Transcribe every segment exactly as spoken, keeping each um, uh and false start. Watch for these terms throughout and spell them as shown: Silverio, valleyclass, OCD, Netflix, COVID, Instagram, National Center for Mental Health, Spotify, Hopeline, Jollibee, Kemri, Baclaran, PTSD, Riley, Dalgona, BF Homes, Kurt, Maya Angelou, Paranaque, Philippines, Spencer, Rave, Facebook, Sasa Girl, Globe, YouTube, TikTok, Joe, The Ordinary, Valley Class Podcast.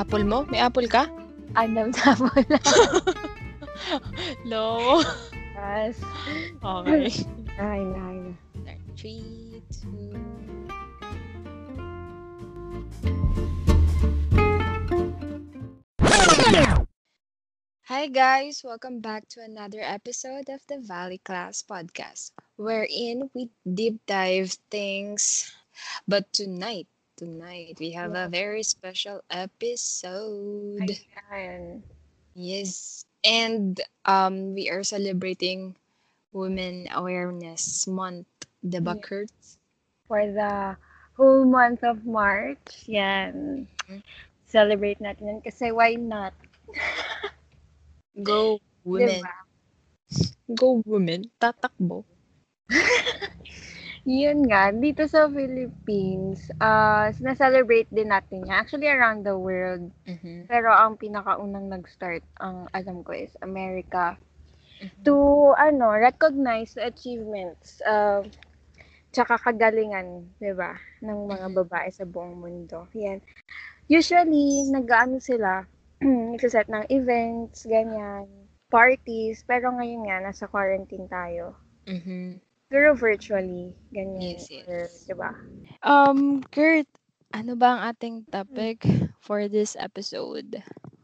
Apple mo? May apple ka? Andam na apple lang. Low. Yes. Okay. Ay, ay. Three, two. Hi guys! Welcome back to another episode of the Valley Class Podcast, wherein we deep dive things. But tonight, tonight, we have yeah. a very special episode. Ayan. Yes. And um, we are celebrating Women Awareness Month, diba, yeah. Kurt? For the whole month of March. Yan. Mm-hmm. Celebrate natin yan kasi why not? Go women. Diba? Go women. Tatakbo. Yun nga, dito sa Philippines, uh, sinaselebrate din natin niya. Actually, around the world. Mm-hmm. Pero ang pinakaunang nag-start, ang alam ko is America. Mm-hmm. To, ano, recognize the achievements, uh, tsaka kagalingan, diba, ng mga babae sa buong mundo. Yan. Usually, nag-ano sila, nagsaset ng events, ganyan, parties, pero ngayon nga, nasa quarantine tayo. Mm-hmm. Pero virtually, ganyan. Yes, yes. Diba? Um, Kurt, ano ba ang ating topic for this episode?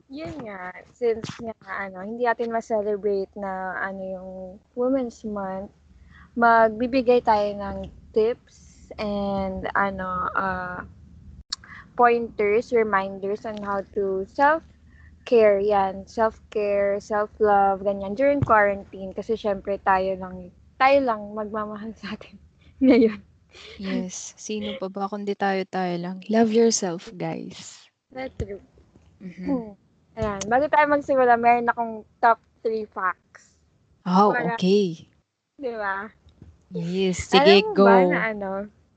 Yun nga. Since nga, ano, hindi natin ma-celebrate na ano yung Women's Month, magbibigay tayo ng tips and ano, uh, pointers, reminders on how to self-care, yan. Self-care, self-love, ganyan. During quarantine, kasi syempre tayo lang tayo lang magmamahal sa atin ngayon. Yes. Sino pa ba kundi tayo-tayo lang? Love yourself, guys. That's true. Mm-hmm. Hmm. Ayan. Bago tayo magsimula, meron akong top three facts. Oh, para, okay. Di ba? Yes. Sige, alam go. Alam mo ba na ano?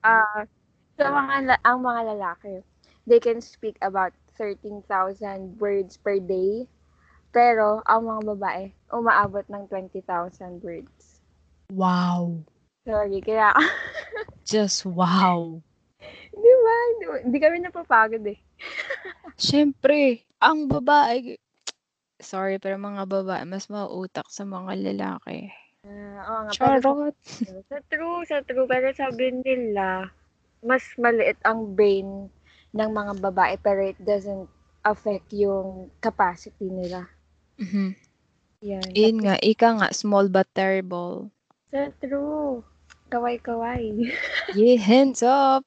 Uh, so, mga, ang mga lalaki, they can speak about thirteen thousand words per day. Pero, ang mga babae, umaabot ng twenty thousand words. Wow. Sorry, kaya... Just wow. Di ba? Di kami napapagod eh. Siyempre, ang babae... Sorry, pero mga babae, mas mauutak sa mga lalaki. Uh, oo nga. Charot. Pero, sa true, sa true. Pero sabi nila, mas maliit ang brain ng mga babae, pero it doesn't affect yung capacity nila. Mm-hmm. Yan. Yun nga, ika nga, small but terrible. That's true. Kaway-kaway. Yeah, hands up!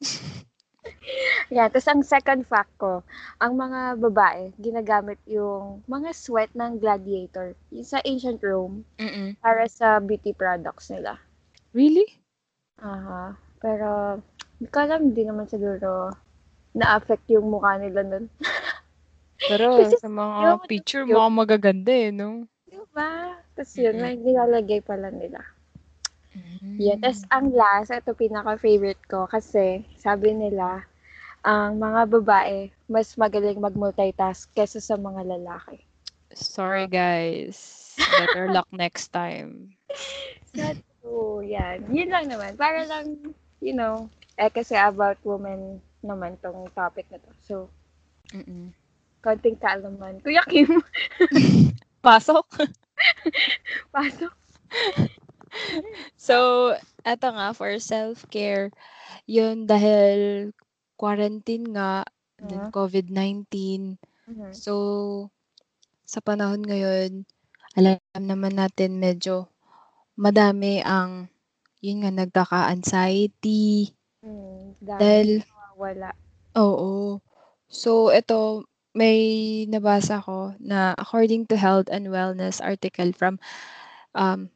Yeah, tapos ang second fact ko, ang mga babae, ginagamit yung mga sweat ng gladiator. Yung sa ancient Rome, mm-mm, para sa beauty products nila. Really? Aha. Uh-huh. Pero, hindi ko alam, hindi naman siguro na-affect yung mukha nila nun. Pero kasi, sa mga picture, mga magaganda eh, no? Diba? Tapos yun, mm-hmm, may nilalagay pala nila. Mm-hmm. Yun. Tapos ang last, ito pinaka-favorite ko kasi sabi nila, ang mga babae mas magaling mag-multitask kesa sa mga lalaki. Sorry guys. Better luck next time. That's true. Yan. Yun lang naman. Para lang, you know, eh kasi about women naman tong topic na to. So, mm-mm, konting kaalaman. Kuya Kim. Pasok. Pasok. So, eto nga, for self-care, yun dahil quarantine nga, uh-huh, then covid nineteen. Uh-huh. So, sa panahon ngayon, alam naman natin medyo madami ang, yun nga, nagkaka-anxiety. Mm, dahil, wala. Oo. So, eto, may nabasa ko na according to health and wellness article from um,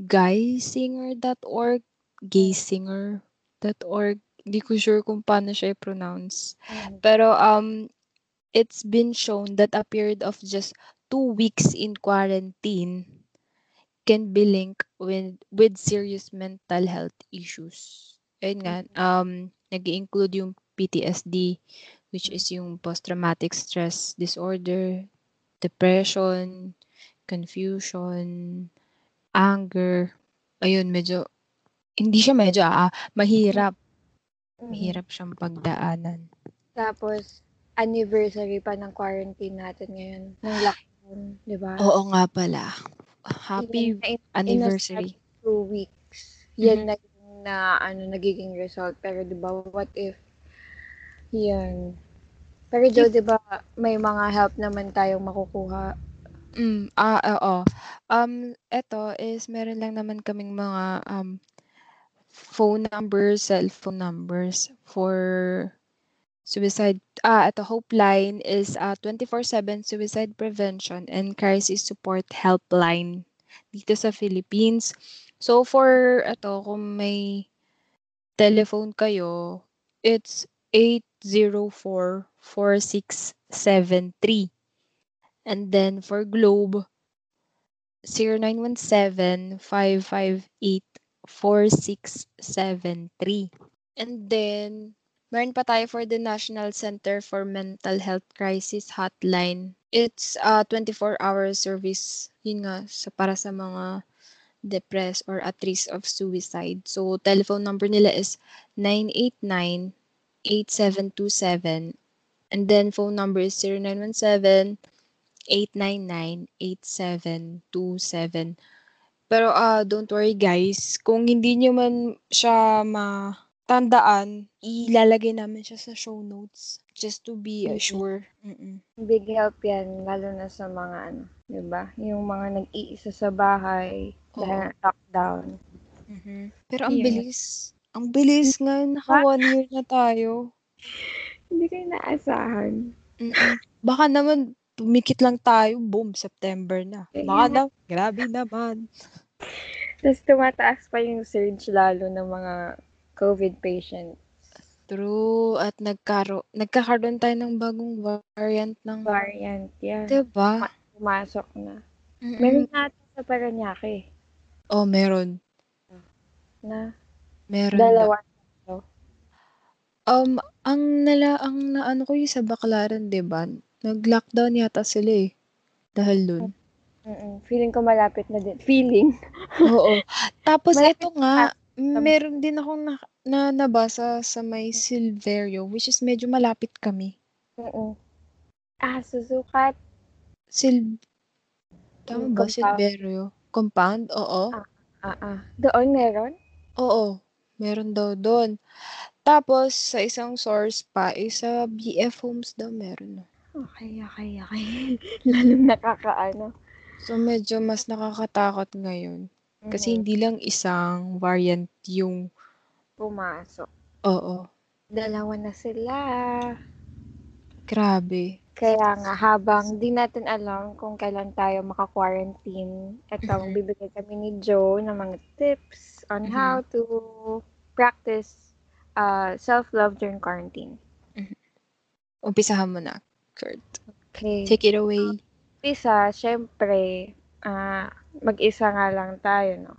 gaysinger dot org, gaysinger dot org, di ko sure kung paano siya i-pronounce. Pero um, it's been shown that a period of just two weeks in quarantine can be linked with, with serious mental health issues. Ayun nga, um, nag-i-include yung P T S D, which is yung post-traumatic stress disorder, depression, confusion, anger. Ayun, medyo, hindi siya medyo, ah, mahirap. Mahirap siyang pagdaanan. Tapos, anniversary pa ng quarantine natin ngayon. Ng lockdown, di ba? Oo nga pala. Happy in, in, anniversary. In two weeks. Yan mm-hmm. na, na ano, nagiging result. Pero di ba, what if, yan. Pero Joe, di ba, may mga help naman tayong makukuha. Mm, ah, oo. Um, eto is, meron lang naman kaming mga um, phone numbers, cell phone numbers for suicide. Ah, eto, Hopeline is uh, twenty-four seven Suicide Prevention and Crisis Support Helpline dito sa Philippines. So, for eto, kung may telephone kayo, it's eight zero four, four six seven three. And then for Globe, zero nine one seven, five five eight, four six seven three. And then, meron pa tayo for the National Center for Mental Health Crisis Hotline. It's a twenty-four hour service, yun nga, sa, para sa mga depressed or at risk of suicide. So, telephone number nila is nine eight nine, eight seven two seven. And then, phone number is zero nine one seven, eight nine nine, eight seven two seven. Pero uh, don't worry guys, kung hindi nyo man siya matandaan, ilalagay namin siya sa show notes just to be uh, sure. Mm-mm. Big help yan, lalo na sa mga ano, diba? Yung mga nag-iisa sa bahay, oh. Dahil lockdown. Mm-hmm. Pero ang yeah. bilis, ang bilis ngayon, naka one year na tayo. Hindi kayo naasahan. Mm-mm. Baka naman, tumikit lang tayo, boom, September na. Baka na, grabe naman. Tapos tumataas pa yung surge lalo ng mga COVID patients. True. At nagkaro- nagkakaroon tayo ng bagong variant. ng Variant, yeah. Diba? Pumasok na. Mm-mm. Meron natin sa Paranaque. Oh, meron. Na? Meron. Dalawa. Na. Um, ang nala, ang naano ko yung sa Baclaran, diba? Nag-lockdown yata sila eh. Dahil dun. Mm-mm. Feeling ko malapit na din. Feeling. Oo. Tapos malapit ito nga, na, meron din akong na, na, nabasa sa may Silverio, which is medyo malapit kami. Oo. Ah, susukat. Sil... Tama ba? Compound. Silverio. Compound? Oo. Ah, ah, ah. Doon meron? Oo. Meron daw doon. Tapos, sa isang source pa, isa B F Homes daw meron. Okay, okay, okay. Lalong nakakaano. So, medyo mas nakakatakot ngayon. Kasi mm-hmm. hindi lang isang variant yung pumasok. Oo. Dalawa na sila. Grabe. Kaya nga, habang di natin alam kung kailan tayo maka-quarantine, eto, bibigay kami ni Joe ng mga tips on mm-hmm. how to practice uh, self-love during quarantine. Mm-hmm. Umpisahan mo na. Okay. Take it away. Pisa, syempre, uh, mag-isa nga lang tayo, no?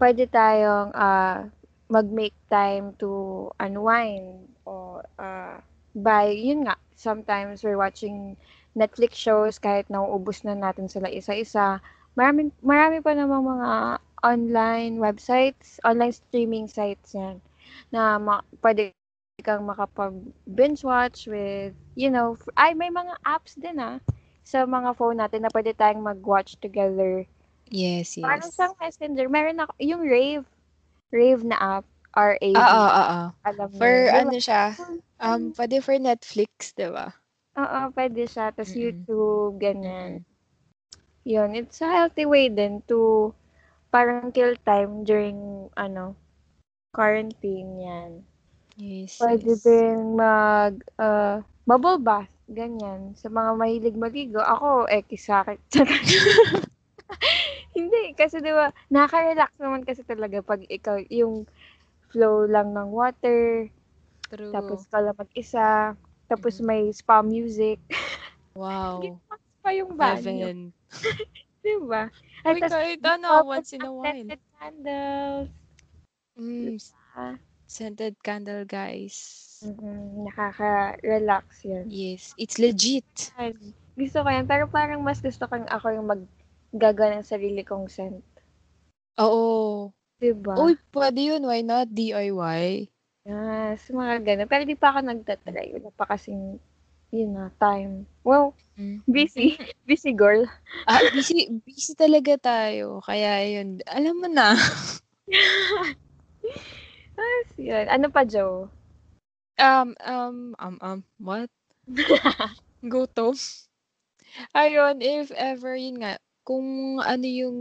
Pwede tayong uh, mag-make time to unwind or uh, by, yun nga, sometimes we're watching Netflix shows kahit nauubos na natin sila isa-isa. Marami, marami pa namang mga online websites, online streaming sites yan na ma- pwede kang makapag-binge watch with, you know, f- ay, may mga apps din ah, sa mga phone natin na pwede tayong mag-watch together. Yes, yes. Parang sa Messenger, meron ako, yung Rave, Rave na app, R A V. Oo, oo, oo. For yun, ano diba? Siya, um, pwede for Netflix, diba? Oo, pwede siya, tas mm-hmm. YouTube, ganyan. Yun, it's a healthy way din to parang kill time during, ano, quarantine yan. Yes, pwede yes. din mag uh, bubble bath, ganyan. Sa mga mahilig maligo, ako, eh, kisakit. Hindi, kasi diba, nakaka-relax naman kasi talaga pag ikaw, yung flow lang ng water. True. Tapos ka lang mag-isa. Tapos mm-hmm. may spa music. Wow. Ginawas pa yung banyo. Diba? At wait, kahit ano, once in a while. Scented candles. Mm. Diba? Scented candle, guys. Mm-hmm. Nakaka-relax yan. Yes. It's legit. Gusto ko yan. Pero parang mas gusto ko yung ako yung mag-gagawa ng sarili kong scent. Oo. Diba? Uy, pwede yun. Why not? D I Y. Yes. Mga ganun. Pero di pa ako nagtatry. Wala pa kasing yun na, time. Well, mm-hmm. busy. Busy, girl. Ah, busy, busy talaga tayo. Kaya yun, alam mo na. As yun. Ano pa, Joe? Um, um, um, um, what? Go to. Ayun, if ever, yun nga, kung ano yung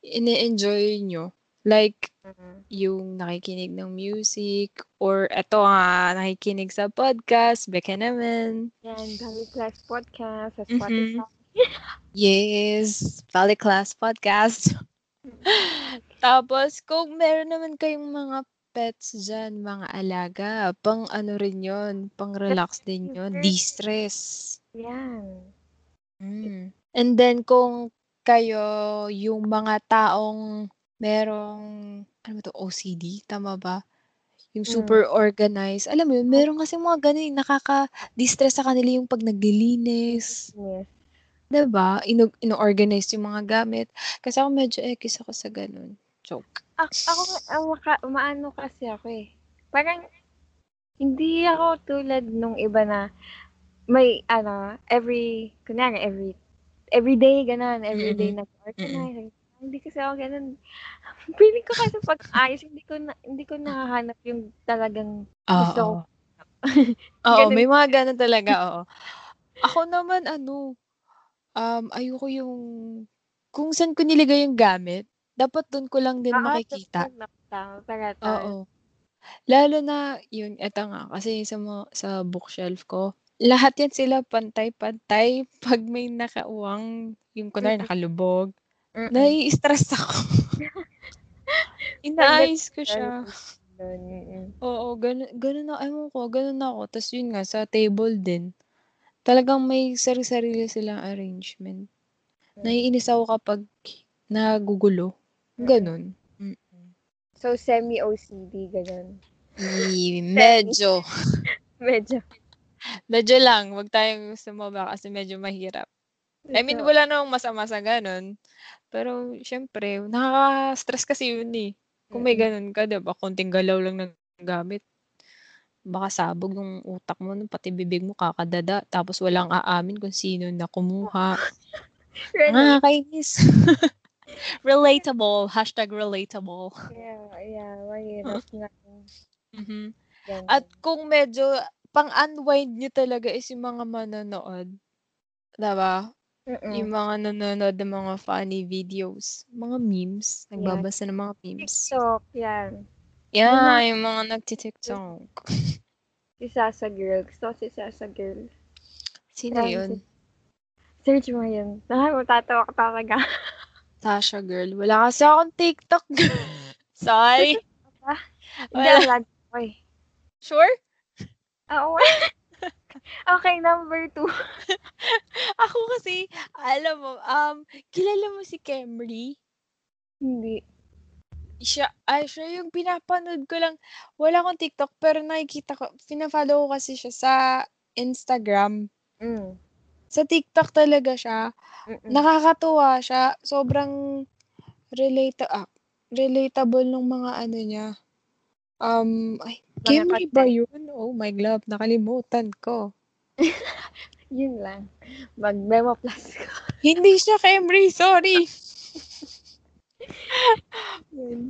ini-enjoy nyo, like, mm-hmm. yung nakikinig ng music, or eto nga, nakikinig sa podcast, beka naman. Yan, Valley Class Podcast, sa Spotify. Mm-hmm. Yes, Valley Class Podcast. Tapos, kung meron naman kayong mga pets dyan, mga alaga, pang ano rin yun, pang relax din yun, de-stress. Yan. Mm. And then, kung kayo, yung mga taong merong, ano ba ito, O C D? Tama ba? Yung super mm. organized. Alam mo yun, meron kasi mga ganun, nakaka-distress sa kanila yung pag naglilinis. Yes. Diba? Ino- ino-organize yung mga gamit. Kasi ako medyo ekis ako sa ganun. Joke. A- ako, uh, maano kasi ako eh. Parang, hindi ako tulad nung iba na may, ano, every, kunyari, every, every day, ganun, every day mm-hmm. nag-organize. Mm-hmm. Hindi kasi ako ganun. Piling ko kasi pag-ayos, hindi ko na, hindi ko nahanap yung talagang gusto ko. Oo, may mga ganun talaga, oo. Ako naman, ano, um, ayoko yung, kung saan ko nilagay yung gamit, dapat doon ko lang din ah, makikita. Tama, para oo. Lalo na, yun, eto nga, kasi sa, sa bookshelf ko, lahat yan sila pantay-pantay pag may nakauwang, yung kunwari nakalubog. Mm-mm. Nai-stress ako. Inaayos ko siya. Oo, ganun, ganun na, ayun ko, ganun na ako. Tapos yun nga, sa table din, talagang may sarili-sarili silang arrangement. Naiinis ako kapag nagugulo. Ganun. Mm-mm. So, semi-O C D, ganun. Ay, medyo. medyo. Medyo lang. Huwag tayong sumaba kasi medyo mahirap. I mean, wala namang masama sa ganun. Pero, syempre, nakaka-stress kasi yun eh. Kung may ganun ka, diba? Konting galaw lang ng gamit. Baka sabog yung utak mo, pati bibig mo kakadada. Tapos walang aamin kung sino na kumuha. Nakakainis. Relatable. Hashtag relatable. Yeah, yeah. Mahirap nga. Mm-hmm. At kung medyo pang-unwind nyo talaga is yung mga manonood. Diba? Mm-mm. Yung mga nanonood ng mga funny videos. Mga memes. Nagbabasa yeah. ng mga memes. TikTok, yan. Yeah, yeah, yung mga nagti-TikTok. Si Sasa Girl. Gusto si Sasa Girl. Sino um, yun? Search mo yun. Ay, matatawa ka talaga. Sasa Girl. Wala kasi akong TikTok. Sorry. Hindi, alam ko eh. Sure? Oo. Okay, number two. Ako kasi, alam mo, um, kilala mo si Kemri? Hindi. Siya, ay, siya yung pinapanood ko lang. Wala akong TikTok, pero nakikita ko, pinafollow ko kasi siya sa Instagram. Mm. Sa TikTok talaga siya. Mm-mm. Nakakatuwa siya. Sobrang relate- ah, relatable ng mga ano niya. Um, ay, Kemri ba yun? Oh my God, nakalimutan ko. Yun lang. Mag-memo plus ko. Hindi siya Kemri, sorry.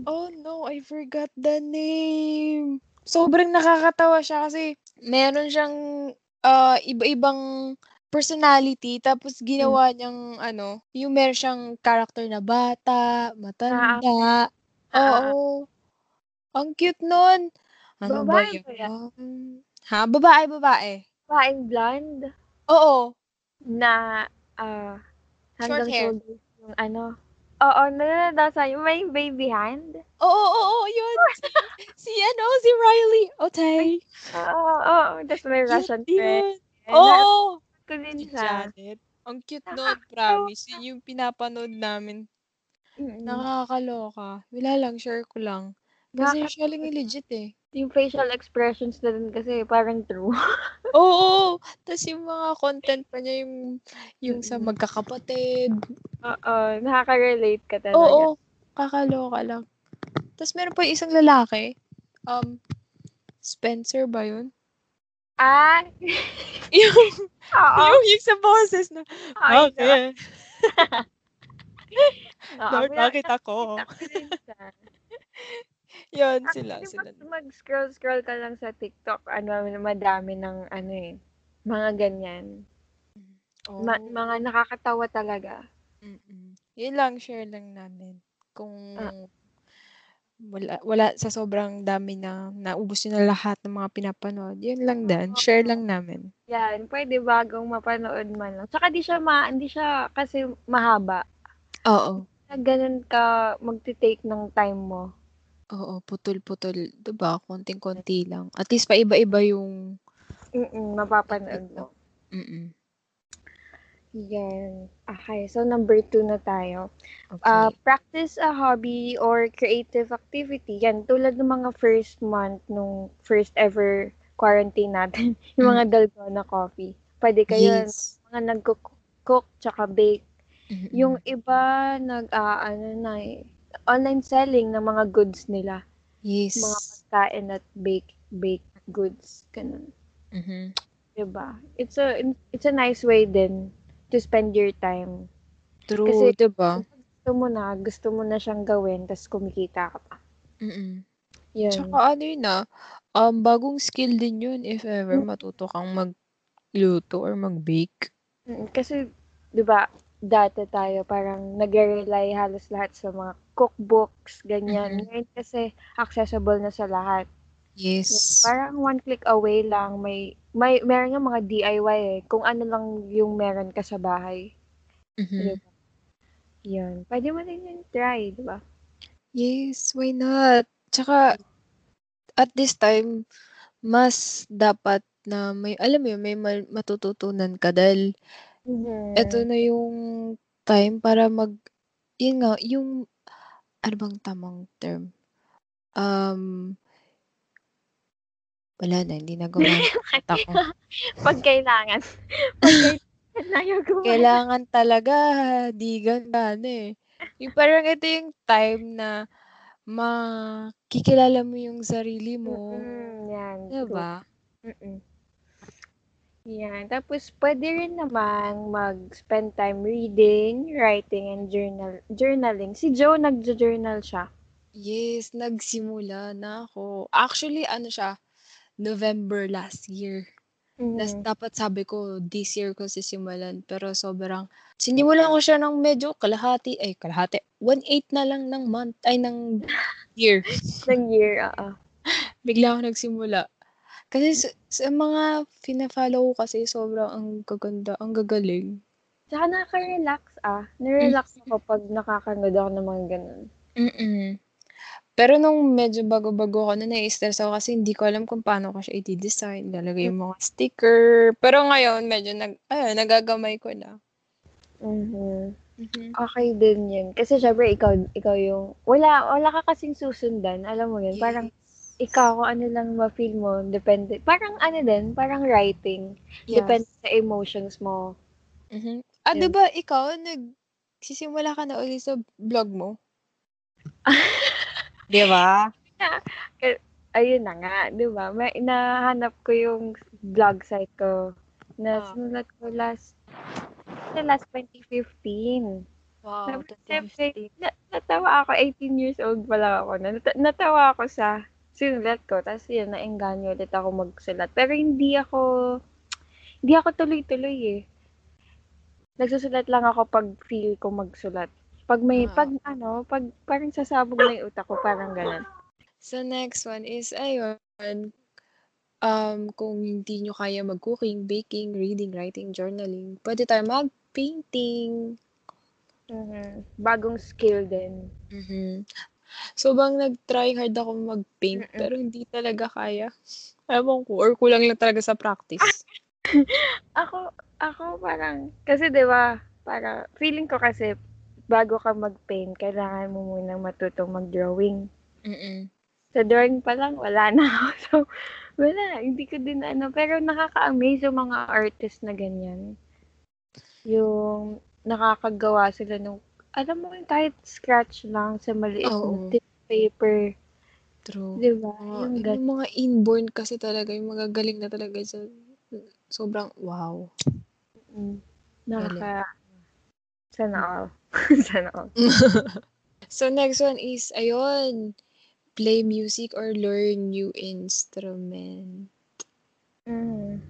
Oh no, I forgot the name. Sobrang nakakatawa siya kasi meron siyang uh, iba-ibang personality tapos ginawa niyang hmm. ano, yung meron siyang character na bata, matanda. Ah. Oo. Ah. Ang cute nun. Ano babae ba yan? Ha? Babae, babae. Babaeng blonde? Oo. Na, ah, uh, hanggang shoulders yung ano. Oo, nananadasa yung may baby hand. Oo, oo, oo, yun. Si, si ano, si Riley. Okay. Oo, oo, oo. That's my Russian friend. Oo. Kunin siya. Ang cute nun, promise. Yung pinapanood namin. Nakakaloka. Wala lang, share ko lang. Kasi usually nga legit eh. Yung facial expressions na din kasi parang true. Oo. Oh, oh. Tapos yung mga content pa niya yung, yung sa magkakapatid. Oo. Nakaka-relate ka talaga. Oo. Oh, kakaloka lang. Tapos meron pa yung isang lalaki. Um, Spencer ba yun? Ah. yung, yung, yung sa boses na, oh, okay. Lord, bakit ako? Yun, sila. Actually, sila. Mag-scroll-scroll ka lang sa TikTok, ano, madami ng, ano eh, mga ganyan. Oh. Ma- mga nakakatawa talaga. Mm-mm. Yun lang, share lang namin. Kung ah. wala, wala sa sobrang dami na, naubos yun na lahat ng mga pinapanood, yun lang din, oh. Share lang namin. Yan, pwede bagong mapanood man lang. Tsaka di siya, ma- di siya kasi mahaba. Oo. Ganun ka magte-take ng time mo. Oo, putol-putol, diba? Konting-konti lang. At least, paiba-iba yung... Mm-mm, mapapanood mo. Mm-mm. Yan. Okay, so number two na tayo. Okay. Uh, practice a hobby or creative activity. Yan, tulad ng mga first month nung first ever quarantine natin. Yung mga dalgona coffee. Pwede kayo, yes. Mga nag-cook, tsaka bake. Mm-hmm. Yung iba, nag, uh, ano na eh, online selling ng mga goods nila. Yes. Mga pagkain at bake bake goods ganun. Mhm. 'Di ba? It's a it's a nice way din to spend your time. True, 'di ba? Gusto mo na, gusto mo na siyang gawin tapos kumikita ka pa. Mhm. 'Yun. Tsaka ano yun na, um bagong skill din 'yun if ever mm-hmm. matuto kang magluto or mag-bake. Kasi 'di ba? Dati tayo parang nag-rely halos lahat sa mga cookbooks, ganyan. Mm-hmm. Ngayon kasi accessible na sa lahat. Yes. Parang one click away lang. May, may, meron yung mga D I Y eh. Kung ano lang yung meron ka sa bahay. Mm-hmm. Diba? Yun. Pwede mo din yung try, di ba? Yes, why not? Tsaka, at this time, mas dapat na may, alam mo yun, may matututunan ka dahil mm-hmm. ito na yung time para mag, yun nga, yung, ano bang tamang term? Um, wala na, hindi na gumawa. Pag kailangan. Pag kailangan Kailangan talaga, di ganda na eh. Yung parang ito yung time na makikilala mo yung sarili mo. Mm-hmm, yan. Diba? Mm-mm. Yan. Tapos, pwede rin naman mag-spend time reading, writing, and journal journaling. Si Joe, nag-journal siya. Yes, nagsimula na ako. Actually, ano siya, November last year. Mm-hmm. Nas, dapat sabi ko, this year ko sisimulan. Pero sobrang, sinimulan ko siya ng medyo kalahati, ay kalahati, one-eighth na lang ng month, ay ng year. Ng year, oo. Bigla ako nagsimula. Kasi sa, sa mga fina-follow ko kasi sobrang ang gaganda, ang gagaling. Tsaka nakaka-relax ah. Nirelax ako pag nakakanood ako ng mga ganun. Mm-mm. Pero nung medyo bago-bago ako, na nai-stress ako kasi hindi ko alam kung paano ko siya i-design. Lalagay yung mga sticker. Pero ngayon, medyo nag, ay, nagagamay ko na. Mm-hmm. Mm-hmm. Okay din yun. Kasi syempre, ikaw, ikaw yung... Wala, wala ka kasing susundan. Alam mo yun, yes. Parang... Ikaw, ano lang ma-feel mo, depende, parang ano din, parang writing, yes. Depende sa emotions mo. Mm-hmm. Ah, yeah. Diba ikaw, nagsisimula ka na ulit sa vlog mo? Diba? Ayun na nga, diba? May, nahanap ko yung vlog site ko, na oh. sinulat ko last, last twenty fifteen. Wow, twenty fifteen. Nat- natawa ako, eighteen years old pala ako, nat- natawa ako sa... sinulat ko. Tapos yun, naengganyo ulit ako magsulat. Pero hindi ako, hindi ako tuloy-tuloy eh. Nagsusulat lang ako pag feel ko magsulat. Pag may, wow. pag ano, pag parang sasabog na yung utak ko, parang ganun. So next one is, ayun, um, kung hindi nyo kaya mag-cooking, baking, reading, writing, journaling, pwede tayo mag-painting. Mm-hmm. Bagong skill din. Mm-hmm. So, bang nag-try hard ako mag-paint, mm-mm. pero hindi talaga kaya. Ewan ko, or kulang lang talaga sa practice. ako, ako parang, kasi diba, para feeling ko kasi, bago ka mag-paint, kailangan mo munang matutong mag-drawing. Mm-mm. Sa drawing pa lang, wala na ako. So, wala, hindi ko din ano. Pero nakaka-amaze yung mga artist na ganyan. Yung nakakagawa sila ng alam mo, kahit scratch lang sa maliit oh. na tip paper, True. Diba? Oh, yung, yung mga inborn kasi talaga, yung magagaling na talaga sa sobrang wow. Mm-hmm. Naka, sana all. Sana all. So, next one is, ayun, play music or learn new instrument. Mm.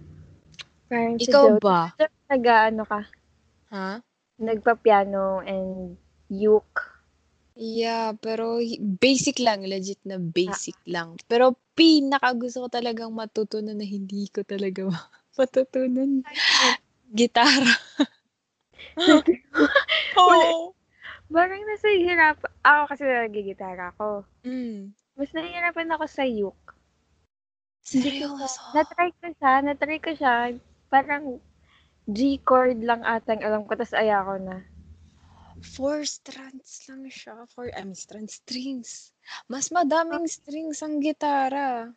Parang ikaw si Joe, ba? Nag-ano ka? Ha? Huh? Nagpa-piano and uke. Yeah, pero basic lang. Legit na basic ah. lang. Pero pinaka gusto ko talagang matutunan na hindi ko talaga matutunan. Gitara. Oo. Parang nasa hirap. Ako kasi nagigitara ko. Mm. Mas nahihirapan ako sa uke. Seryoso? Natry ko siya. Natry ko siya. Parang G chord lang atang alam ko. Tapos ayaw ko na. Four strands lang siya. Four, I mean, strands, strings. Mas madaming strings ang gitara.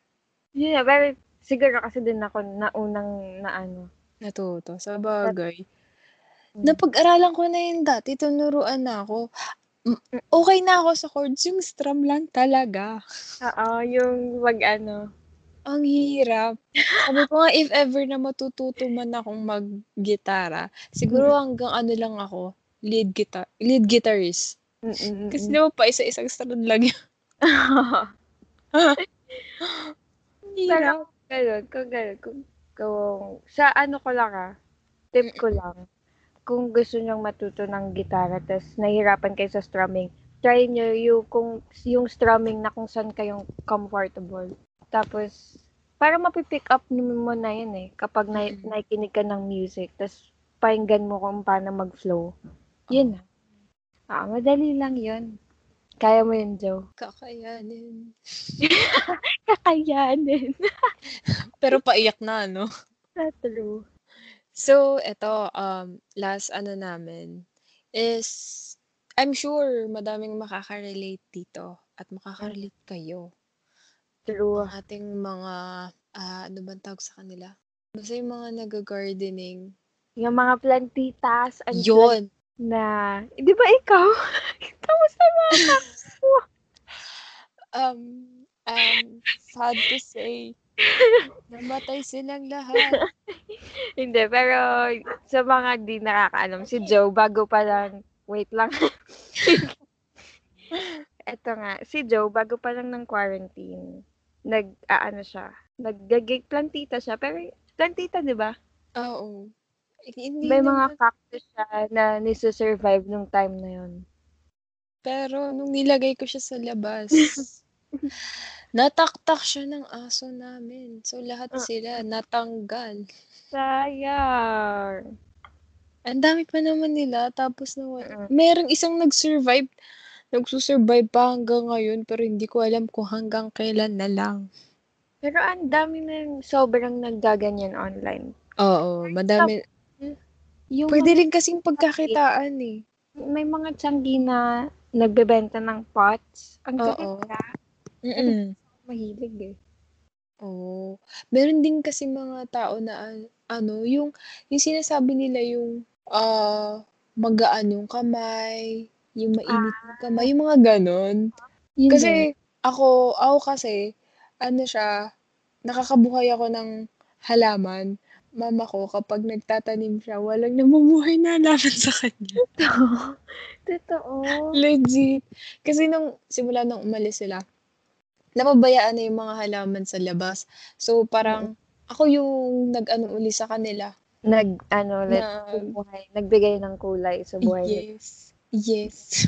Yeah, pero siguro kasi din ako naunang na ano. Natuto. Sa bagay. But, napag-aralan ko na yun dati. Tunuruan na ako. Okay na ako sa chords. Yung strum lang talaga. Oo, yung wag ano. Ang hirap. Sabi ko nga, if ever na matututo man akong mag-gitara, siguro hanggang ano lang ako, lead guitar, lead guitarist. Mm-mm-mm. Kasi naman pa, isa-isang strand lang yun. Hirap. Pero, kung gano'n, kung, kung, sa ano ko lang ah, tip ko lang, kung gusto nyong matuto ng gitara, tas nahihirapan kayo sa strumming, try nyo yung, kung, yung strumming na kung saan kayong comfortable. Tapos, para mapipick up mo na yun eh. Kapag na- nakikinig ka ng music, tapos painggan mo kung paano mag-flow. Yun. Ah, madali lang yun. Kaya mo yun, Joe. Kakayanin. Kakayanin. Pero paiyak na, no? That's true. So, eto, um, last ano namin is, I'm sure madaming makakarelate dito at makakarelate kayo. True. Ang ating mga, uh, ano bang tawag sa kanila? Basta yung mga nag-gardening. Yung mga plantitas. Yun. Plant na, eh, di ba ikaw? Tapos na mga Um, um, sad to say, namatay silang lahat. Hindi, pero sa mga di nakakaalam, si Joe, bago pa lang, wait lang. Eto nga, si Joe, bago pa lang ng quarantine, nag, ah, ano siya, nag-gig plantita siya, pero plantita, di ba? Oo. Hindi may naman mga cactus siya na nisusurvive nung time na yun. Pero nung nilagay ko siya sa labas, nataktak siya ng aso namin. So lahat uh, sila natanggal. Sayang. Ang dami pa naman nila, tapos nawala. Uh, Merong isang nag-survive, nagsusurvive pa hanggang ngayon, pero hindi ko alam kung hanggang kailan na lang. Pero ang dami na yung sobrang nagdaganyan online. Oo, madami. Yung pwede rin kasing pagkakitaan eh. May mga tiyanggi na nagbebenta ng pots. Ang sakit ka. Mm-mm. Mahilig eh. Oo. Meron din kasi mga tao na ano, yung, yung sinasabi nila yung uh, magaan yung kamay, yung mainit yung kamay, yung mga ganon. Yun kasi din. ako, ako kasi, ano siya, nakakabuhay ako ng halaman. Mama ko, kapag nagtatanim siya, walang namumuhay na halaman sa kanya. Totoo. Totoo. Legit. Kasi nung, simula nung umalis sila, napabayaan na yung mga halaman sa labas. So, parang, ako yung nag-ano uli sa kanila. Nag, ano, let's buhay. Nagbigay ng kulay sa buhay. Yes. Yes.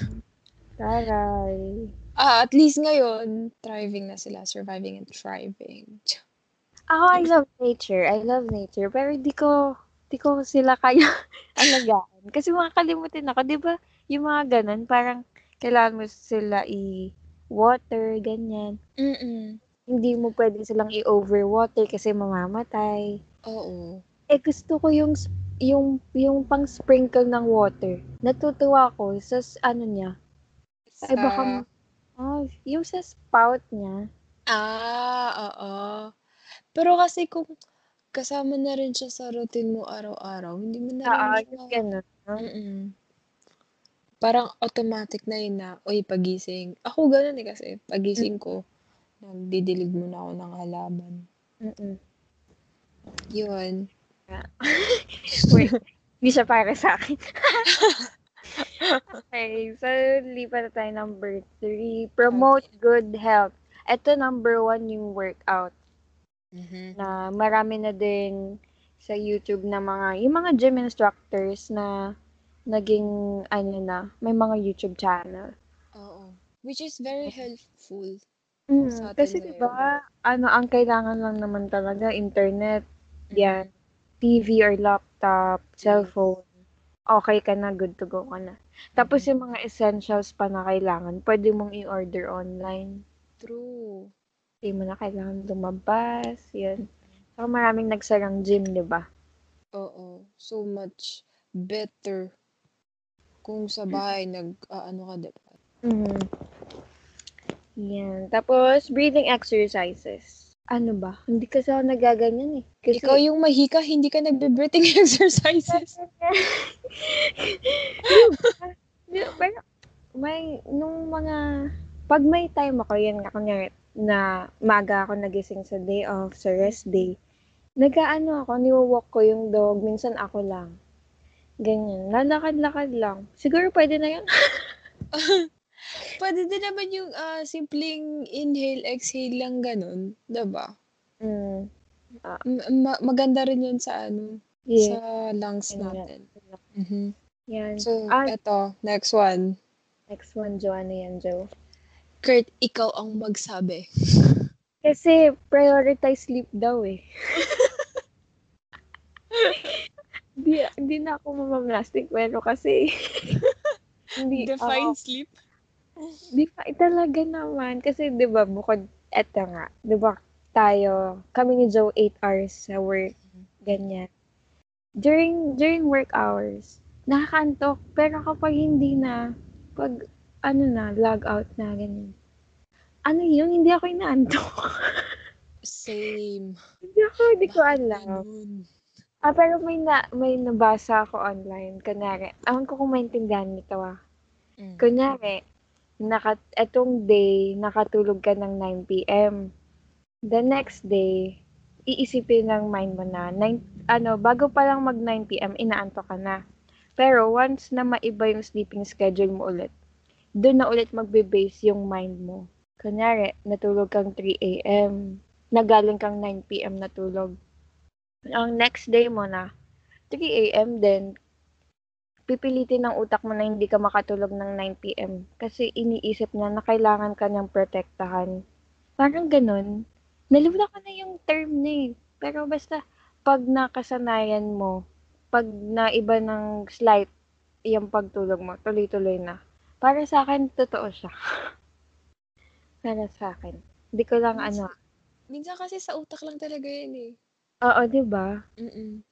Taray. Ah, at least ngayon, thriving na sila. Surviving and thriving. Ako, oh, I love nature. I love nature. Pero di ko, di ko sila kaya alagaan. Kasi makakalimutin ako. Di ba, yung mga ganun, parang kailangan mo sila i-water, ganyan. Mm-mm. Hindi mo pwede silang i-overwater kasi mamamatay. Oo. Eh, gusto ko yung, yung, yung pang-sprinkle ng water. Natutuwa ko sa, ano niya. Sa... Ay, baka, oh, yung sa spout niya. Ah, oo. Pero kasi kung kasama na rin siya sa routine mo araw-araw, hindi mo na rin siya. Oo, ganun. Mm-mm. Parang automatic na yun na, oy, pagising. Ako ganun eh kasi, pagising ko, Nagdidilig muna ako ng halaman. Mm-mm. Yun. Wait, hindi siya para sa akin. Okay, so lipat na tayo number three. Promote good health. Ito number one yung workout. Mm-hmm. Na marami na din sa YouTube na mga, yung mga gym instructors na naging, ano na, may mga YouTube channel. Oo. Which is very helpful. Mm, kasi diba, ano, ang kailangan lang naman talaga, internet, yan, T V or laptop, cellphone, okay ka na, good to go ka na. Tapos yung mga essentials pa na kailangan, pwede mong i-order online. True. Hindi mo na kailangan lumabas, yan. So, maraming nagsarang gym, diba? Oo. So much better kung sa bahay nag, uh, ano ka, diba? Mm-hmm. Yan. Tapos, breathing exercises. Ano ba? Hindi kasi ako nagaganyan eh. Kasi ikaw yung mahika, hindi ka nagbe-breathing exercises. Pero, may, nung mga, pag may time ako, yan ako na, na maga ako nagising sa day off, sa rest day, nagaano ako, niwawalk ko yung dog, minsan ako lang. Ganyan. Lalakad-lakad lang. Siguro pwede na yan. Pwede din naman yung uh, simpleng inhale, exhale lang ganun, diba? Mm. Ah. Ma- maganda rin yun sa ano, yeah. Sa lungs natin. Mm-hmm. Yan. So, ah, eto, next one. Next one, Joanna yan, Joe. Kurt, ikaw ang magsabi. Kasi prioritize sleep daw eh. Di, di na ako mamamlastic pero kasi... Hindi, define uh, sleep? Di ba, talaga naman. Kasi, di ba, bukod, eto nga, di ba, tayo, kami ni Joe, eight hours sa work, ganyan. During, during work hours, nakakantok, pero kapag hindi na, pag, ano na, log out na, ganyan. Ano yun? Hindi ako inaantok. Same. Hindi ako, hindi ko alam. Ah, pero may, na, may nabasa ako online, kunwari, awan ko kung maintindihan nito, ah. Mm. Kunwari, Naka, etong day, nakatulog ka ng nine p.m. The next day, iisipin ng mind mo na, nine, ano, bago pa lang mag nine p.m., inaantok ka na. Pero once na maiba yung sleeping schedule mo ulit, doon na ulit magbe-base yung mind mo. Kunyari, natulog kang three a.m., nagaling kang nine p.m. natulog. Ang next day mo na, three a.m. din, pipilitin ng utak mo na hindi ka makatulog ng nine p.m. Kasi iniisip niya na kailangan ka niyang protektahan. Parang ganun. Nalimutan ko na yung term niya eh. Pero basta, pag nakasanayan mo, pag naiba ng slight yung pagtulog mo, tuloy-tuloy na. Para sa akin, totoo siya. Para sa akin. Hindi ko lang minsan, ano. Minsan kasi sa utak lang talaga yun eh. Oo, diba? Mm-mm.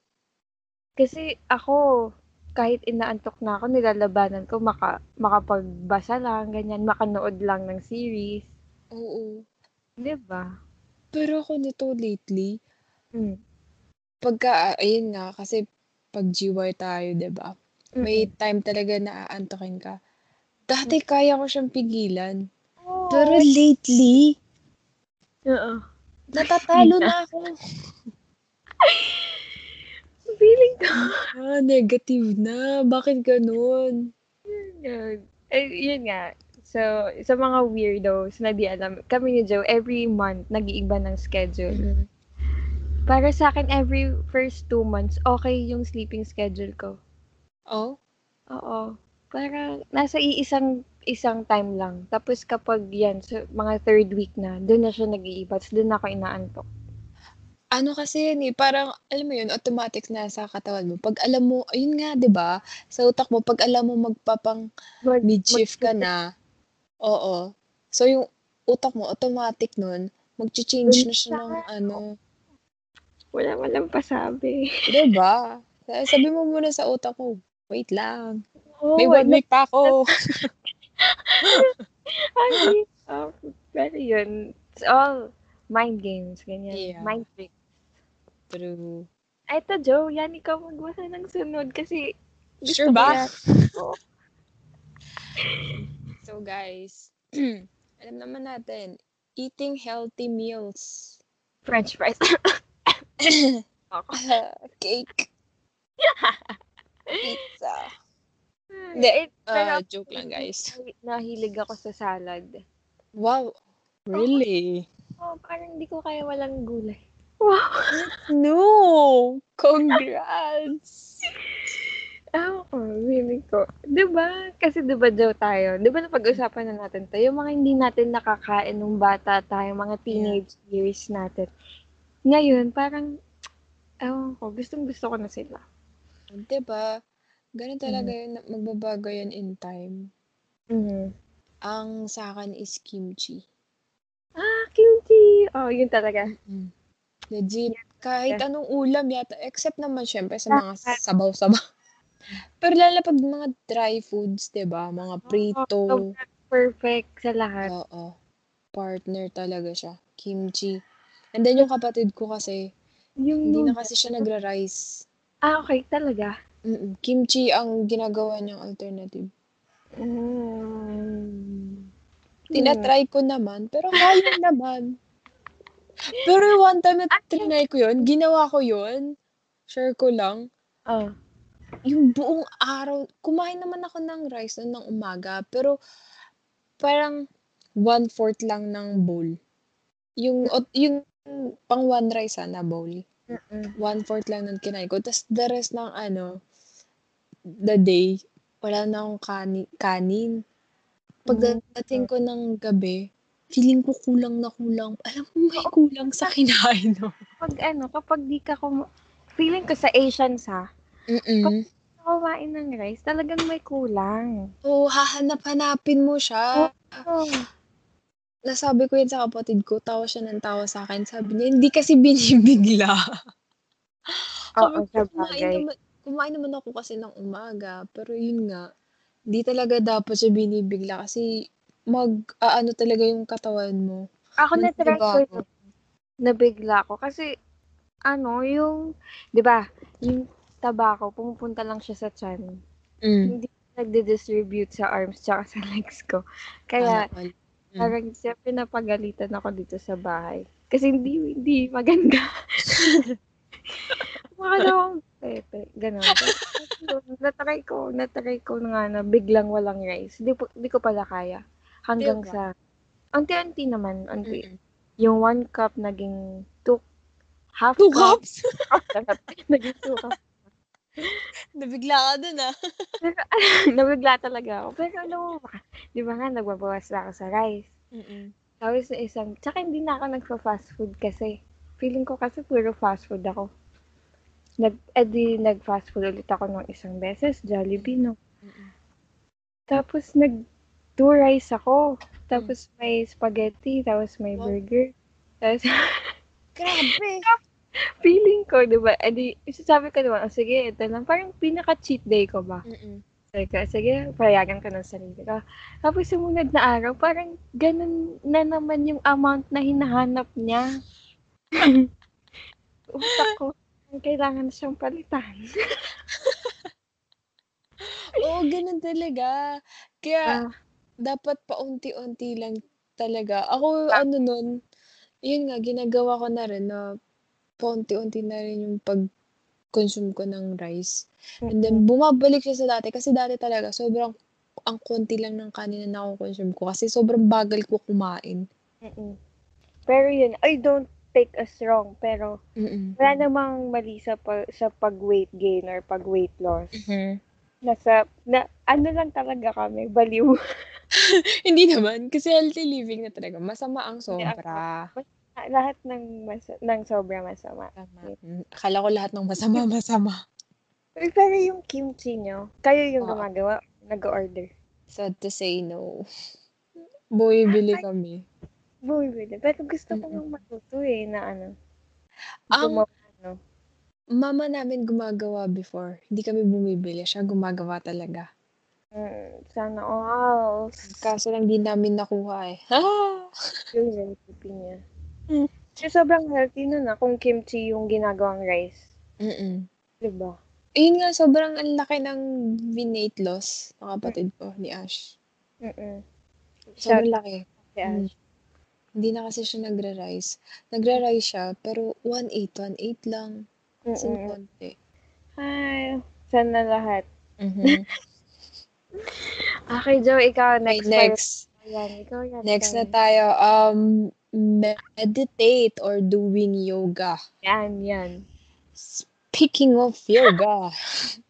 Kasi ako... kahit inaantok na ako, nilalabanan ko, maka, makapagbasa lang, ganyan, makanood lang ng series. Oo. Diba? Pero ako nito lately, mm. pagka, ayun nga, kasi pag-G Y tayo, diba? Mm-hmm. May time talaga na aantokin ka. Dati kaya ko siyang pigilan. Oh. Pero lately, oo. Natatalo na ako. Feeling ko. Ah, negative na. Bakit ganun? Eh, yun nga. So, sa mga weirdos na di alam, kami ni Joe, every month, nag-iiba ng schedule. Mm-hmm. Para sa akin, every first two months, okay yung sleeping schedule ko. Oh? Oo. Parang, nasa iisang isang time lang. Tapos kapag yan, so, mga third week na, doon na siya nag-iiba. So, doon ako inaantok. Ano kasi yan eh, parang, alam mo yun, automatic na sa katawan mo. Pag alam mo, ayun nga, diba, sa utak mo, pag alam mo magpapang Mag- mid-shift ka na, oo. So, yung utak mo, automatic nun, mag-change na siya ng ano. Wala walang pasabi. Diba? Sabi mo muna sa utak mo, wait lang. Oh, may one week pa ako. Ay, oh, pero yun, it's all mind games, ganyan. Yeah. Mind tricks. True. Ay, ito, Joe. Yan, ikaw magbasa ng sunod kasi... Sure ba? So, guys, alam naman natin, eating healthy meals. French fries. uh, cake. Pizza. Hindi, uh, joke lang guys. Nahilig ako sa salad. Wow. Really? Oh, parang hindi ko kaya walang gulay. Wow. No. Congrats. Oh, really ko. Diba? Kasi diba Joe tayo? Diba na pag-usapan na natin tayo? Yung mga hindi natin nakakain nung bata tayo, mga teenage yeah. years natin. Ngayon, parang, ewan ko, gustong gusto ko na sila. Diba? Ganun talaga mm. yun, magbabago yun in time. Mm-hmm. Ang sa akin is kimchi. Ah, kimchi! Oh, yun talaga. Mm. Legit. Kahit yeah. anong ulam yata, except naman syempre sa mga sabaw-sabaw. Pero lalo pag mga dry foods, diba? Mga prito. Oh, perfect sa lahat. Oo. Partner talaga siya. Kimchi. And then yung kapatid ko kasi, yung hindi na kasi siya nagra-rice. Ah, okay. Talaga? Mm-mm. Kimchi ang ginagawa niyang alternative. Mm. Tinatry ko naman, pero ngayon naman. Pero yung one time na trinay ko yun, ginawa ko yun, share ko lang. Oh. Yung buong araw, kumain naman ako ng rice noon ng umaga, pero parang one-fourth lang ng bowl. Yung, yung pang one rice na bowl. Mm-mm. One-fourth lang ng kinain ko. Tapos the rest ng ano, the day, wala na akong kani- kanin. Pagdating ko ng gabi, feeling ko kulang na kulang. Alam mo, may kulang sa kinain. No? Pag ano, kapag di ka kum- feeling ko sa Asians ha, mm-mm. Kapag kumain ng rice, talagang may kulang. Oo, oh, hahanap-hanapin mo siya. Oh. Nasabi ko yun sa kapatid ko, tawa siya ng tawa sa akin. Sabi niya, hindi kasi binibigla. Oo, oh, okay, kumain, kumain naman ako kasi ng umaga. Pero yun nga, hindi talaga dapat siya binibigla kasi mag-aano talaga yung katawan mo. Ako na try ko nabigla ko kasi ano yung, di ba, yung tabako, pumupunta lang siya sa chan. Mm. Hindi nagde-distribute sa arms tsaka sa legs ko. Kaya, ay, ay. Mm. parang siya pinapagalitan ako dito sa bahay. Kasi hindi, hindi maganda. Maka daw, pepe, gano'n. natry ko, natry ko nga na biglang walang rice. Di, di ko pala kaya. Hanggang di sa, unti-unti naman, unti. Mm-hmm. Yung one cup naging two, half two cup. cups? naging two cups. Nabigla ka dun ah. Nabigla talaga ako. Pero alam mo ba, di ba nga nagbabawas na ako sa rice. Mm-mm. Tapos na isang, tsaka hindi na ako nagpa-fast food kasi. Feeling ko kasi puro fast food ako. Nag, edi nag-fast food ulit ako ng isang beses, Jollibee no. Mm-mm. Tapos nag-two rice ako. Tapos mm. may spaghetti, tapos may wow. burger. Tapos, grabe! Feeling ko, di ba? Edi, sabi ko naman, oh, sige, ito lang. Parang pinaka-cheat day ko ba? Mm-mm. Sige, sige, payagan ko ng sarili ko. Tapos sumunod na araw, parang ganun na naman yung amount na hinahanap niya. Utak ko, kailangan siyang palitan. Oo, ganun talaga. Kaya, uh, dapat paunti-unti lang talaga. Ako, ano nun, yun nga, ginagawa ko na rin na paunti-unti na rin yung pag-consume ko ng rice. And then, bumabalik siya sa dati. Kasi dati talaga, sobrang, ang konti lang ng kanin na nakukonsume ko. Kasi sobrang bagal ko kumain. Mm-mm. Pero yun, I don't take us wrong. Pero, mm-mm. wala namang mali sa, pa, sa pag-weight gain or pag-weight loss. Mm-hmm. Nasa, na, ano lang talaga kami, baliw. Hindi naman. Kasi healthy living na talaga. Masama ang sobra. Yeah. Lahat ng mas- ng sobra masama. Tama. Akala ko lahat ng masama, masama. Pero yung kimchi nyo, kayo yung oh. gumagawa, nag-order. Sad to say no. Bumibili kami. Bumibili. Pero gusto ko nang matuto eh, na ano. Ang gumawa, no? Mama namin gumagawa before. Hindi kami bumibili. Siya gumagawa talaga. Mm, sana all. Kaso lang di namin nakuha eh. Yung recipe niya. Mm. So, sobrang healthy nun na kung kimchi yung ginagawang rice. Mm-mm. Diba? Ayun nga, sobrang ang laki ng V eight loss ng kapatid ko, ni Ash. Mm-mm. Sobrang Shout laki. Si Ash. Mm. Hindi na kasi siya nagra-rise. Nagra-rise siya, pero one eight, one eight lang. Kasi konti. Ay, saan na lahat? Mm-hmm. Okay, Joe, ikaw next. Next. Yan, ikaw yan, next yan. Na tayo. Um, meditate or doing yoga. Yan, yan. Speaking of yoga,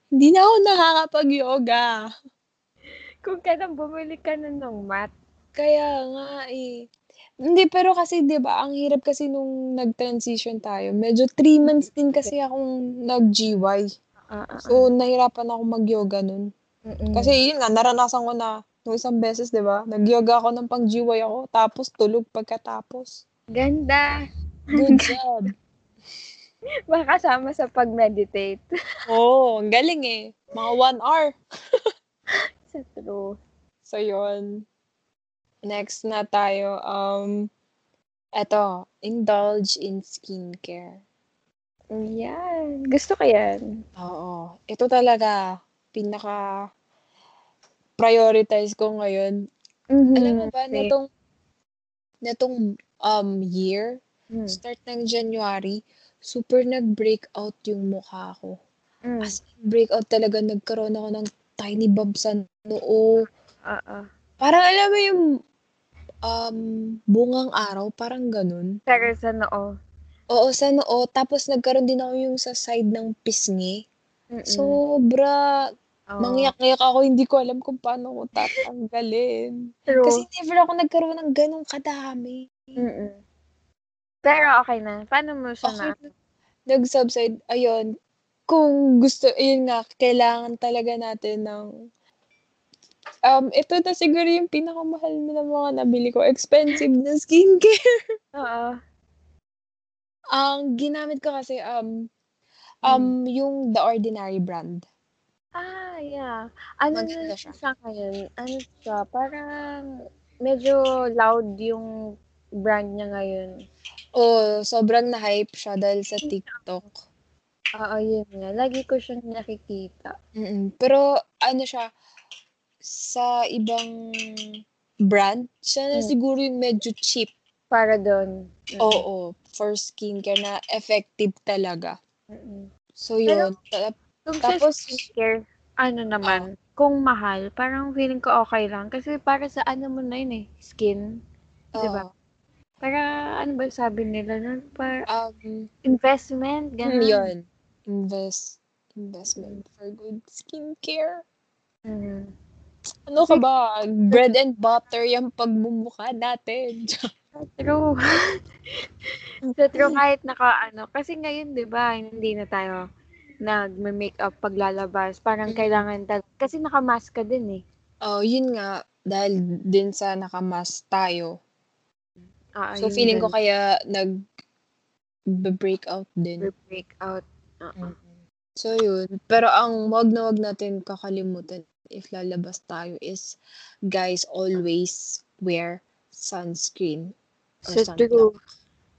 hindi na ako nakakapag-yoga. Kung kailan bumili ka na ng mat. Kaya nga eh. Hindi, pero kasi, di ba, ang hirap kasi nung nag-transition tayo. Medyo three months din kasi akong nag-G Y. Uh, uh, uh. So, nahirapan ako mag-yoga nun. Mm-mm. Kasi, yun nga, naranasan ko na nung isang beses, di ba? Nag-yoga ako ng pang-G Y ako, tapos tulog pagkatapos. Ganda! Good job! Baka sama sa pag-meditate. Oo, oh, ang galing eh. Mga one hour. Sa true. So, yun. Next na tayo, um, eto, indulge in skincare. Yan. Gusto ko yan. Oo. Ito talaga, pinaka-prioritize ko ngayon. Mm-hmm. Alam mo ba, netong, netong um, year, mm. start ng January, super nag-breakout yung mukha ko. Mm. As in, breakout talaga, nagkaroon ako ng tiny bumps sa noo. Uh-uh. Parang alam mo yung Um, bungang araw, parang ganun. Pero sa noo. Oo, sa noo. Tapos nagkaroon din ako yung sa side ng pisngi. Mm-mm. Sobra. Oh. Mangyak-ngyak ako. Hindi ko alam kung paano ko tatanggalin. True. Kasi never ako nagkaroon ng ganun kadami. Mm-mm. Pero okay na. Paano mo siya okay na? Nag-subside. Ayun. Kung gusto, ayun nga, kailangan talaga natin ng Um, ito na siguro yung pinakamahal mo na mga nabili ko. Expensive na skincare. Oo. Ang um, ginamit ko kasi, um, um, mm. yung The Ordinary brand. Ah, yeah. Ano na siya ngayon? Ano siya? Parang medyo loud yung brand niya ngayon. Oh, sobrang na-hype siya dahil sa TikTok. Oo, yun nga. Lagi ko siyang nakikita. Mm-mm. Pero, ano siya, sa ibang brand, siya na mm. siguro yung medyo cheap. Para doon. Mm. Oo, for skincare na effective talaga. Mm-mm. So, yun. Pero, kung tapos, sa skincare, ano naman, uh, kung mahal, parang feeling ko okay lang. Kasi para sa ano mo na yun eh, skin. Uh, diba? Para, ano ba sabi nila nun? Para, um, investment, ganun. Yun. Invest, investment for good skincare. Mm. Ano ka ba? Bread and butter yung pagmumukha natin. True. So true, kahit naka ano. Kasi ngayon, di ba, hindi na tayo nag-makeup paglalabas. Parang kailangan talaga. Kasi nakamask ka din eh. Oh, yun nga. Dahil din sa nakamask tayo. Ah, so feeling ko kaya nag-breakout din. Breakout. Uh-uh. So yun. Pero ang wag na wag natin kakalimutan if lalabas tayo is, guys, always wear sunscreen or so sunblock.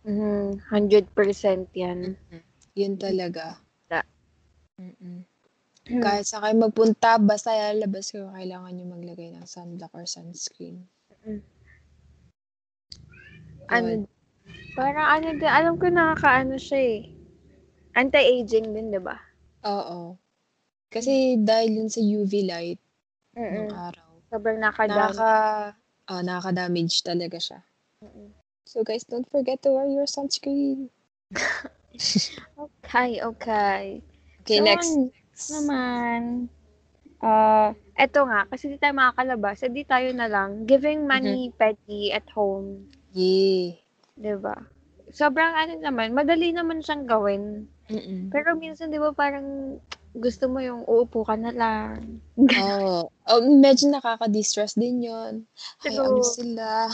Mm-hmm. one hundred percent yan. Mm-hmm. Yun talaga. Yeah. Mm-hmm. Kahit sa kayo magpunta, basta lalabas kayo, kailangan nyo maglagay ng sunblock or sunscreen. Mm-hmm. Ano, parang ano din, alam ko nakakaano siya eh. Anti-aging din, diba? Oo. Kasi dahil yun sa U V light ng araw. Sobrang nakadamage. Naka, oh, nakadamage talaga siya. Mm-mm. So guys, don't forget to wear your sunscreen. okay, okay. Okay, so, next. next naman. Uh, eto nga, kasi di tayo makakalabas. Di tayo na lang. Giving money, mm-hmm. petty at home. Yeah. Diba? Sobrang ano naman, madali naman siyang gawin. Mm-mm. Pero minsan, di ba, parang gusto mo yung uupo ka na lang. Oo. Oh, um, medyo nakaka-distress din yun. Ay, so, ano sila.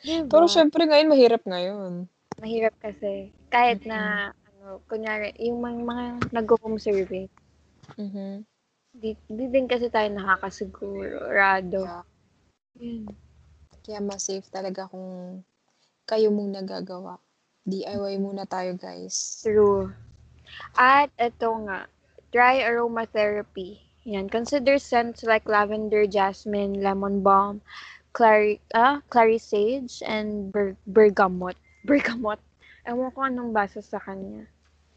Diba? Pero syempre ngayon, mahirap ngayon. Mahirap kasi. Kahit mm-hmm. na, ano, kunyari, yung mga, mga nag-home survey. Mm-hmm. Di, di din kasi tayo nakakasigurado. Yeah. Yeah. Kaya mas safe talaga kung kayo mong nagagawa. D I Y muna tayo, guys. True. At eto nga, try aromatherapy. Yan. Consider scents like lavender, jasmine, lemon balm, clary, ah, clary sage and ber- bergamot. Bergamot. Ewan ko anong basa sa kanya.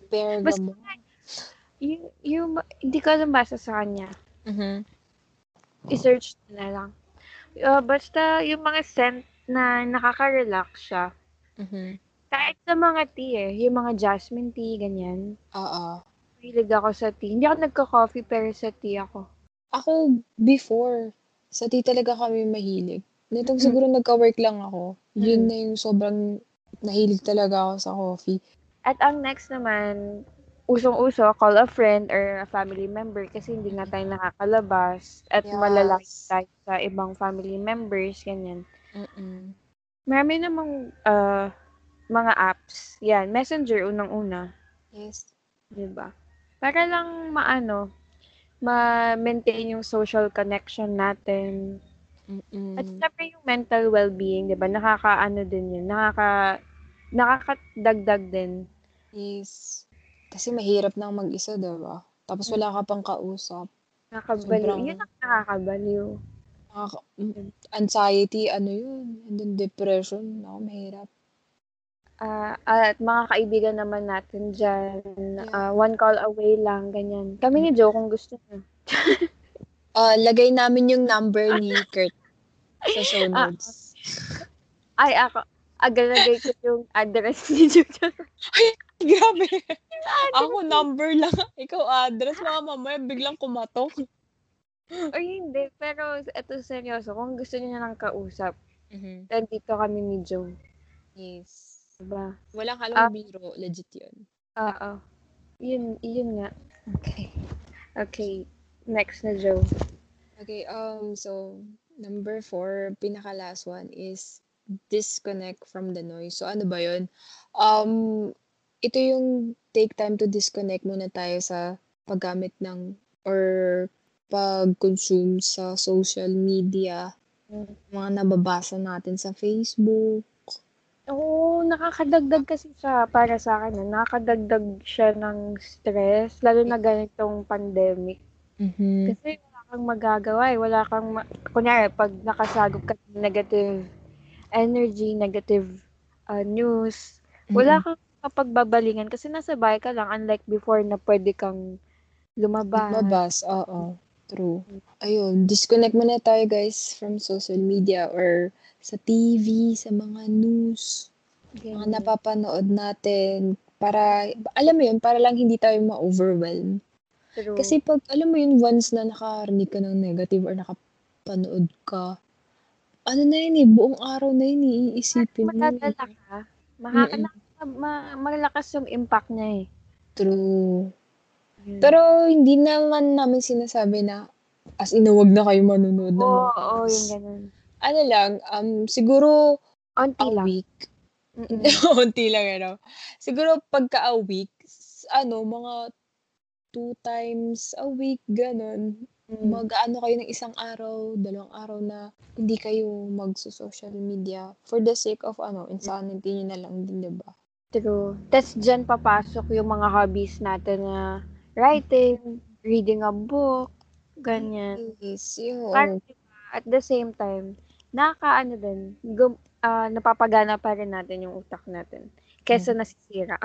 Bergamot. Basta, y- yung, hindi ko alam basa sa kanya. Mm-hmm. I-search na lang. Uh, basta yung mga scent na nakaka-relax siya. Mm-hmm. Kahit sa mga tea eh. Yung mga jasmine tea, ganyan. Oo. Hilig ako sa tea. Hindi ako nagka-coffee pero sa tea ako. Ako, before, sa tea talaga kami mahilig. Nitong mm-hmm. siguro nagka-work lang ako. Mm-hmm. Yun na yung sobrang nahilig talaga ako sa coffee. At ang next naman, usong-uso, call a friend or a family member kasi hindi na tayo nakakalabas at yes. malalaki tayo sa ibang family members, ganyan. Mm-mm. Marami namang uh, mga apps. Yan, Messenger, unang-una. Yes. Diba? Para lang maano, ma-maintain yung social connection natin. Mm-mm. At syempre yung mental well-being, diba? Nakakaano din yun. Nakaka, nakakadagdag din. Yes. Kasi mahirap nang mag-isa, diba? Tapos wala ka pang kausap. Nakakabaliw. Sobrang... Yun ang nakakabaliw. Anxiety, ano yun, and then depression, no, mahirap. Uh, at mga kaibigan naman natin dyan, yeah. uh, one call away lang, ganyan. Kami ni Joe kung gusto nyo. uh, lagay namin yung number ni Kurt sa show notes. Uh, ay, ako, agalagay ko yung address ni Joe. Ay, grabe. Ako number lang, ikaw address, mga mamaya biglang kumatok. Or hindi, pero eto seryoso, kung gusto niyo nang kausap, mm-hmm. dito kami ni Joe. Yes. Diba? Walang halong uh, biro, legit yun. Oo. Yun, yun nga. Okay. Okay, next na Joe. Okay, um, so, number four, pinaka last one is disconnect from the noise. So, ano ba yun? Um, ito yung take time to disconnect muna tayo sa paggamit ng, or pag-consume sa social media, mga nababasa natin sa Facebook. Oo, nakakadagdag kasi siya, para sa akin, nakakadagdag siya ng stress, lalo na ganitong pandemic. Mm-hmm. Kasi wala kang magagawa eh, wala kang, ma- kunyari, pag nakasagop ka ng negative energy, negative uh, news, mm-hmm. wala kang kapagbabalingan kasi nasa bahay ka lang, unlike before na pwede kang lumabas. Lumabas, oo. True. Ayun, disconnect muna tayo guys from social media or sa T V, sa mga news, okay. mga napapanood natin para, alam mo yun, para lang hindi tayo ma-overwhelm. True. Kasi pag, alam mo yun, once na nakarinig ka ng negative or nakapanood ka, ano na yun eh, buong araw na yun iisipin mo. Matadala ka. Mahak- ma- malakas yung impact niya eh. True. Pero hindi naman namin sinasabi na as in huwag na kayo manunood ng mga apps. Oo, yung ganun. Ano lang, um, siguro onti lang. Week. Onti lang, ano. Siguro pagka a week, ano, mga two times a week, ganun. Mm. Mag-ano kayo ng isang araw, dalawang araw na hindi kayo magso-social media for the sake of, ano, insanity nyo na lang din, diba? True. Tapos dyan papasok yung mga hobbies natin na writing, reading a book, ganyan. Yes, yun. Parang, at the same time, nakakaano din, gum- uh, napapagana pa rin natin yung utak natin. Kesa mm. nasisira.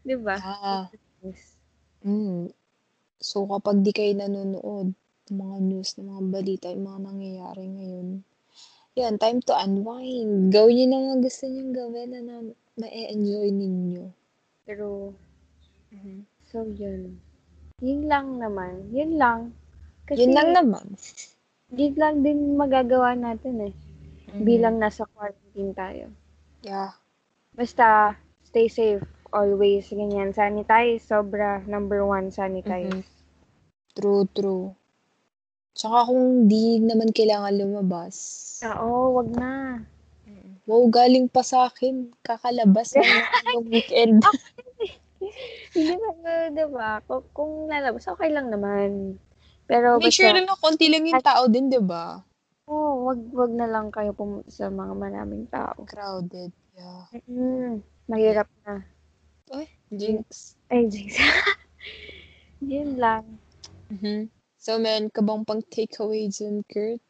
Diba? Ah. Yes. Mm. So, kapag di kayo nanonood ng mga news, ng mga balita, yung mga nangyayari ngayon, yan, time to unwind. Gawin nyo na mga gusto nyong gawin na, na ma-enjoy ninyo. True. Mm-hmm. So, yun. Yun lang naman. Yun lang. Kasi, yun lang naman. Yun lang din magagawa natin eh. Mm-hmm. Bilang nasa quarantine tayo. Yeah. Basta, stay safe. Always. Ganyan. Sanitize. Sobra. Number one, sanitize. Mm-hmm. True, true. Tsaka kung di naman kailangan lumabas. Oo, wag na. Wow, galing pa sa akin. Kakalabas na yung weekend. Hindi ba, diba? Kung, kung lalabas, okay lang naman. Pero make basta, sure na konti lang yung tao din, diba? Oo, oh, wag wag na lang kayo pumunta sa mga maraming tao. Crowded, yeah. Mm, mahirap na. Uy, jinx. Ay, jinx. Yun lang. Mm-hmm. So, meron ka bang pang takeaway dyan, Kurt?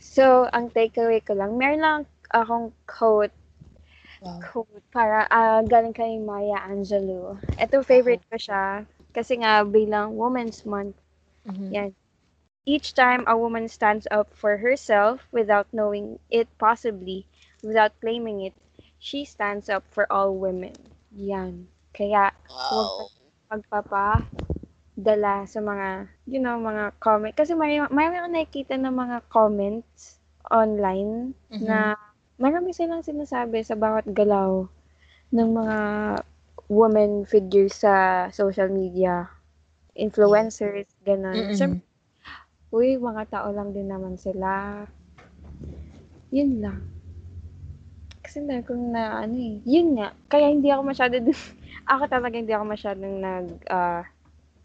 So, ang takeaway ko lang, meron lang akong quote. Wow. Quote para uh, galing kay Maya Angelou. Ito, favorite ko siya. Kasi nga, bilang Women's Month. Mm-hmm. Yan. Each time a woman stands up for herself without knowing it possibly, without claiming it, she stands up for all women. Yan. Kaya, wow. Huwag magpapadala sa mga, you know, mga comment. Kasi may, may mga nakikita na mga comments online, mm-hmm, na marami silang sinasabi sa bawat galaw ng mga women figures sa social media. Influencers, gano'n. Mm-hmm. So, uy, mga tao lang din naman sila. Yun lang. Kasi na, kung na, ano eh, yun nga. Kaya hindi ako masyado, ako talaga hindi ako masyadong nag, uh,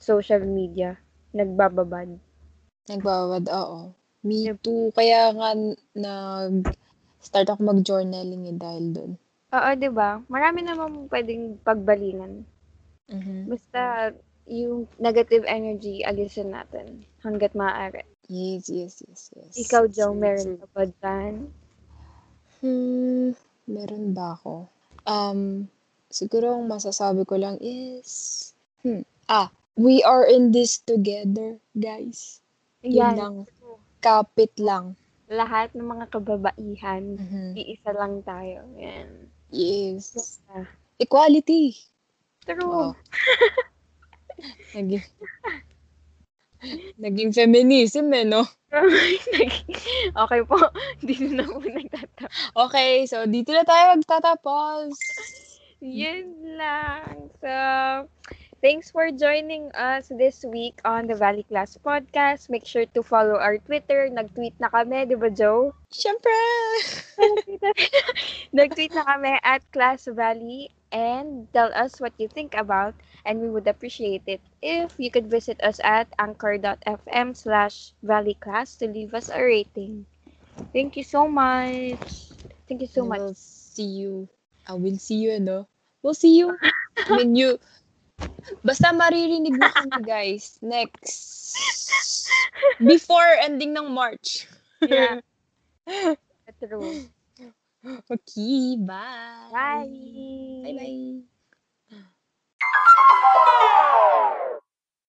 social media. Nagbababad. Nagbababad, oo. Me too. Kaya nga, nag-start ako mag-journaling eh dahil dun. Oo, diba? Marami naman pwedeng pagbalingan. Mm-hmm. Basta, yung negative energy, alisin natin hanggat maaari. Yes, yes, yes, yes. Ikaw, Joe, yes, meron ka ba dyan? Hmm, meron ba ako? Um, siguro ang masasabi ko lang is, hmm, ah, we are in this together, guys. Yan. Yun lang. Kapit lang. Lahat ng mga kababaihan, mm-hmm, iisa lang tayo. Yan. Yes. Yeah. Equality. True. Oh. Naging, naging feminism eh, no? Okay po, dito na po nagtatapos. Okay, so dito na tayo magtatapos. Yun lang. So, thanks for joining us this week on the Valley Class Podcast. Make sure to follow our Twitter. Nag-tweet na kami, di ba, Joe? Siyempre! Nag-tweet na kami at Class Valley. And tell us what you think about, and we would appreciate it if you could visit us at anchor.fm slash valleyclass to leave us a rating. Thank you so much. Thank you so much. We'll see you. I will see you, ano? We'll see you. When you... Basta maririnig mo kami, guys. Next. Before ending ng March. Yeah. True. Okay, bye. Bye. Bye-bye.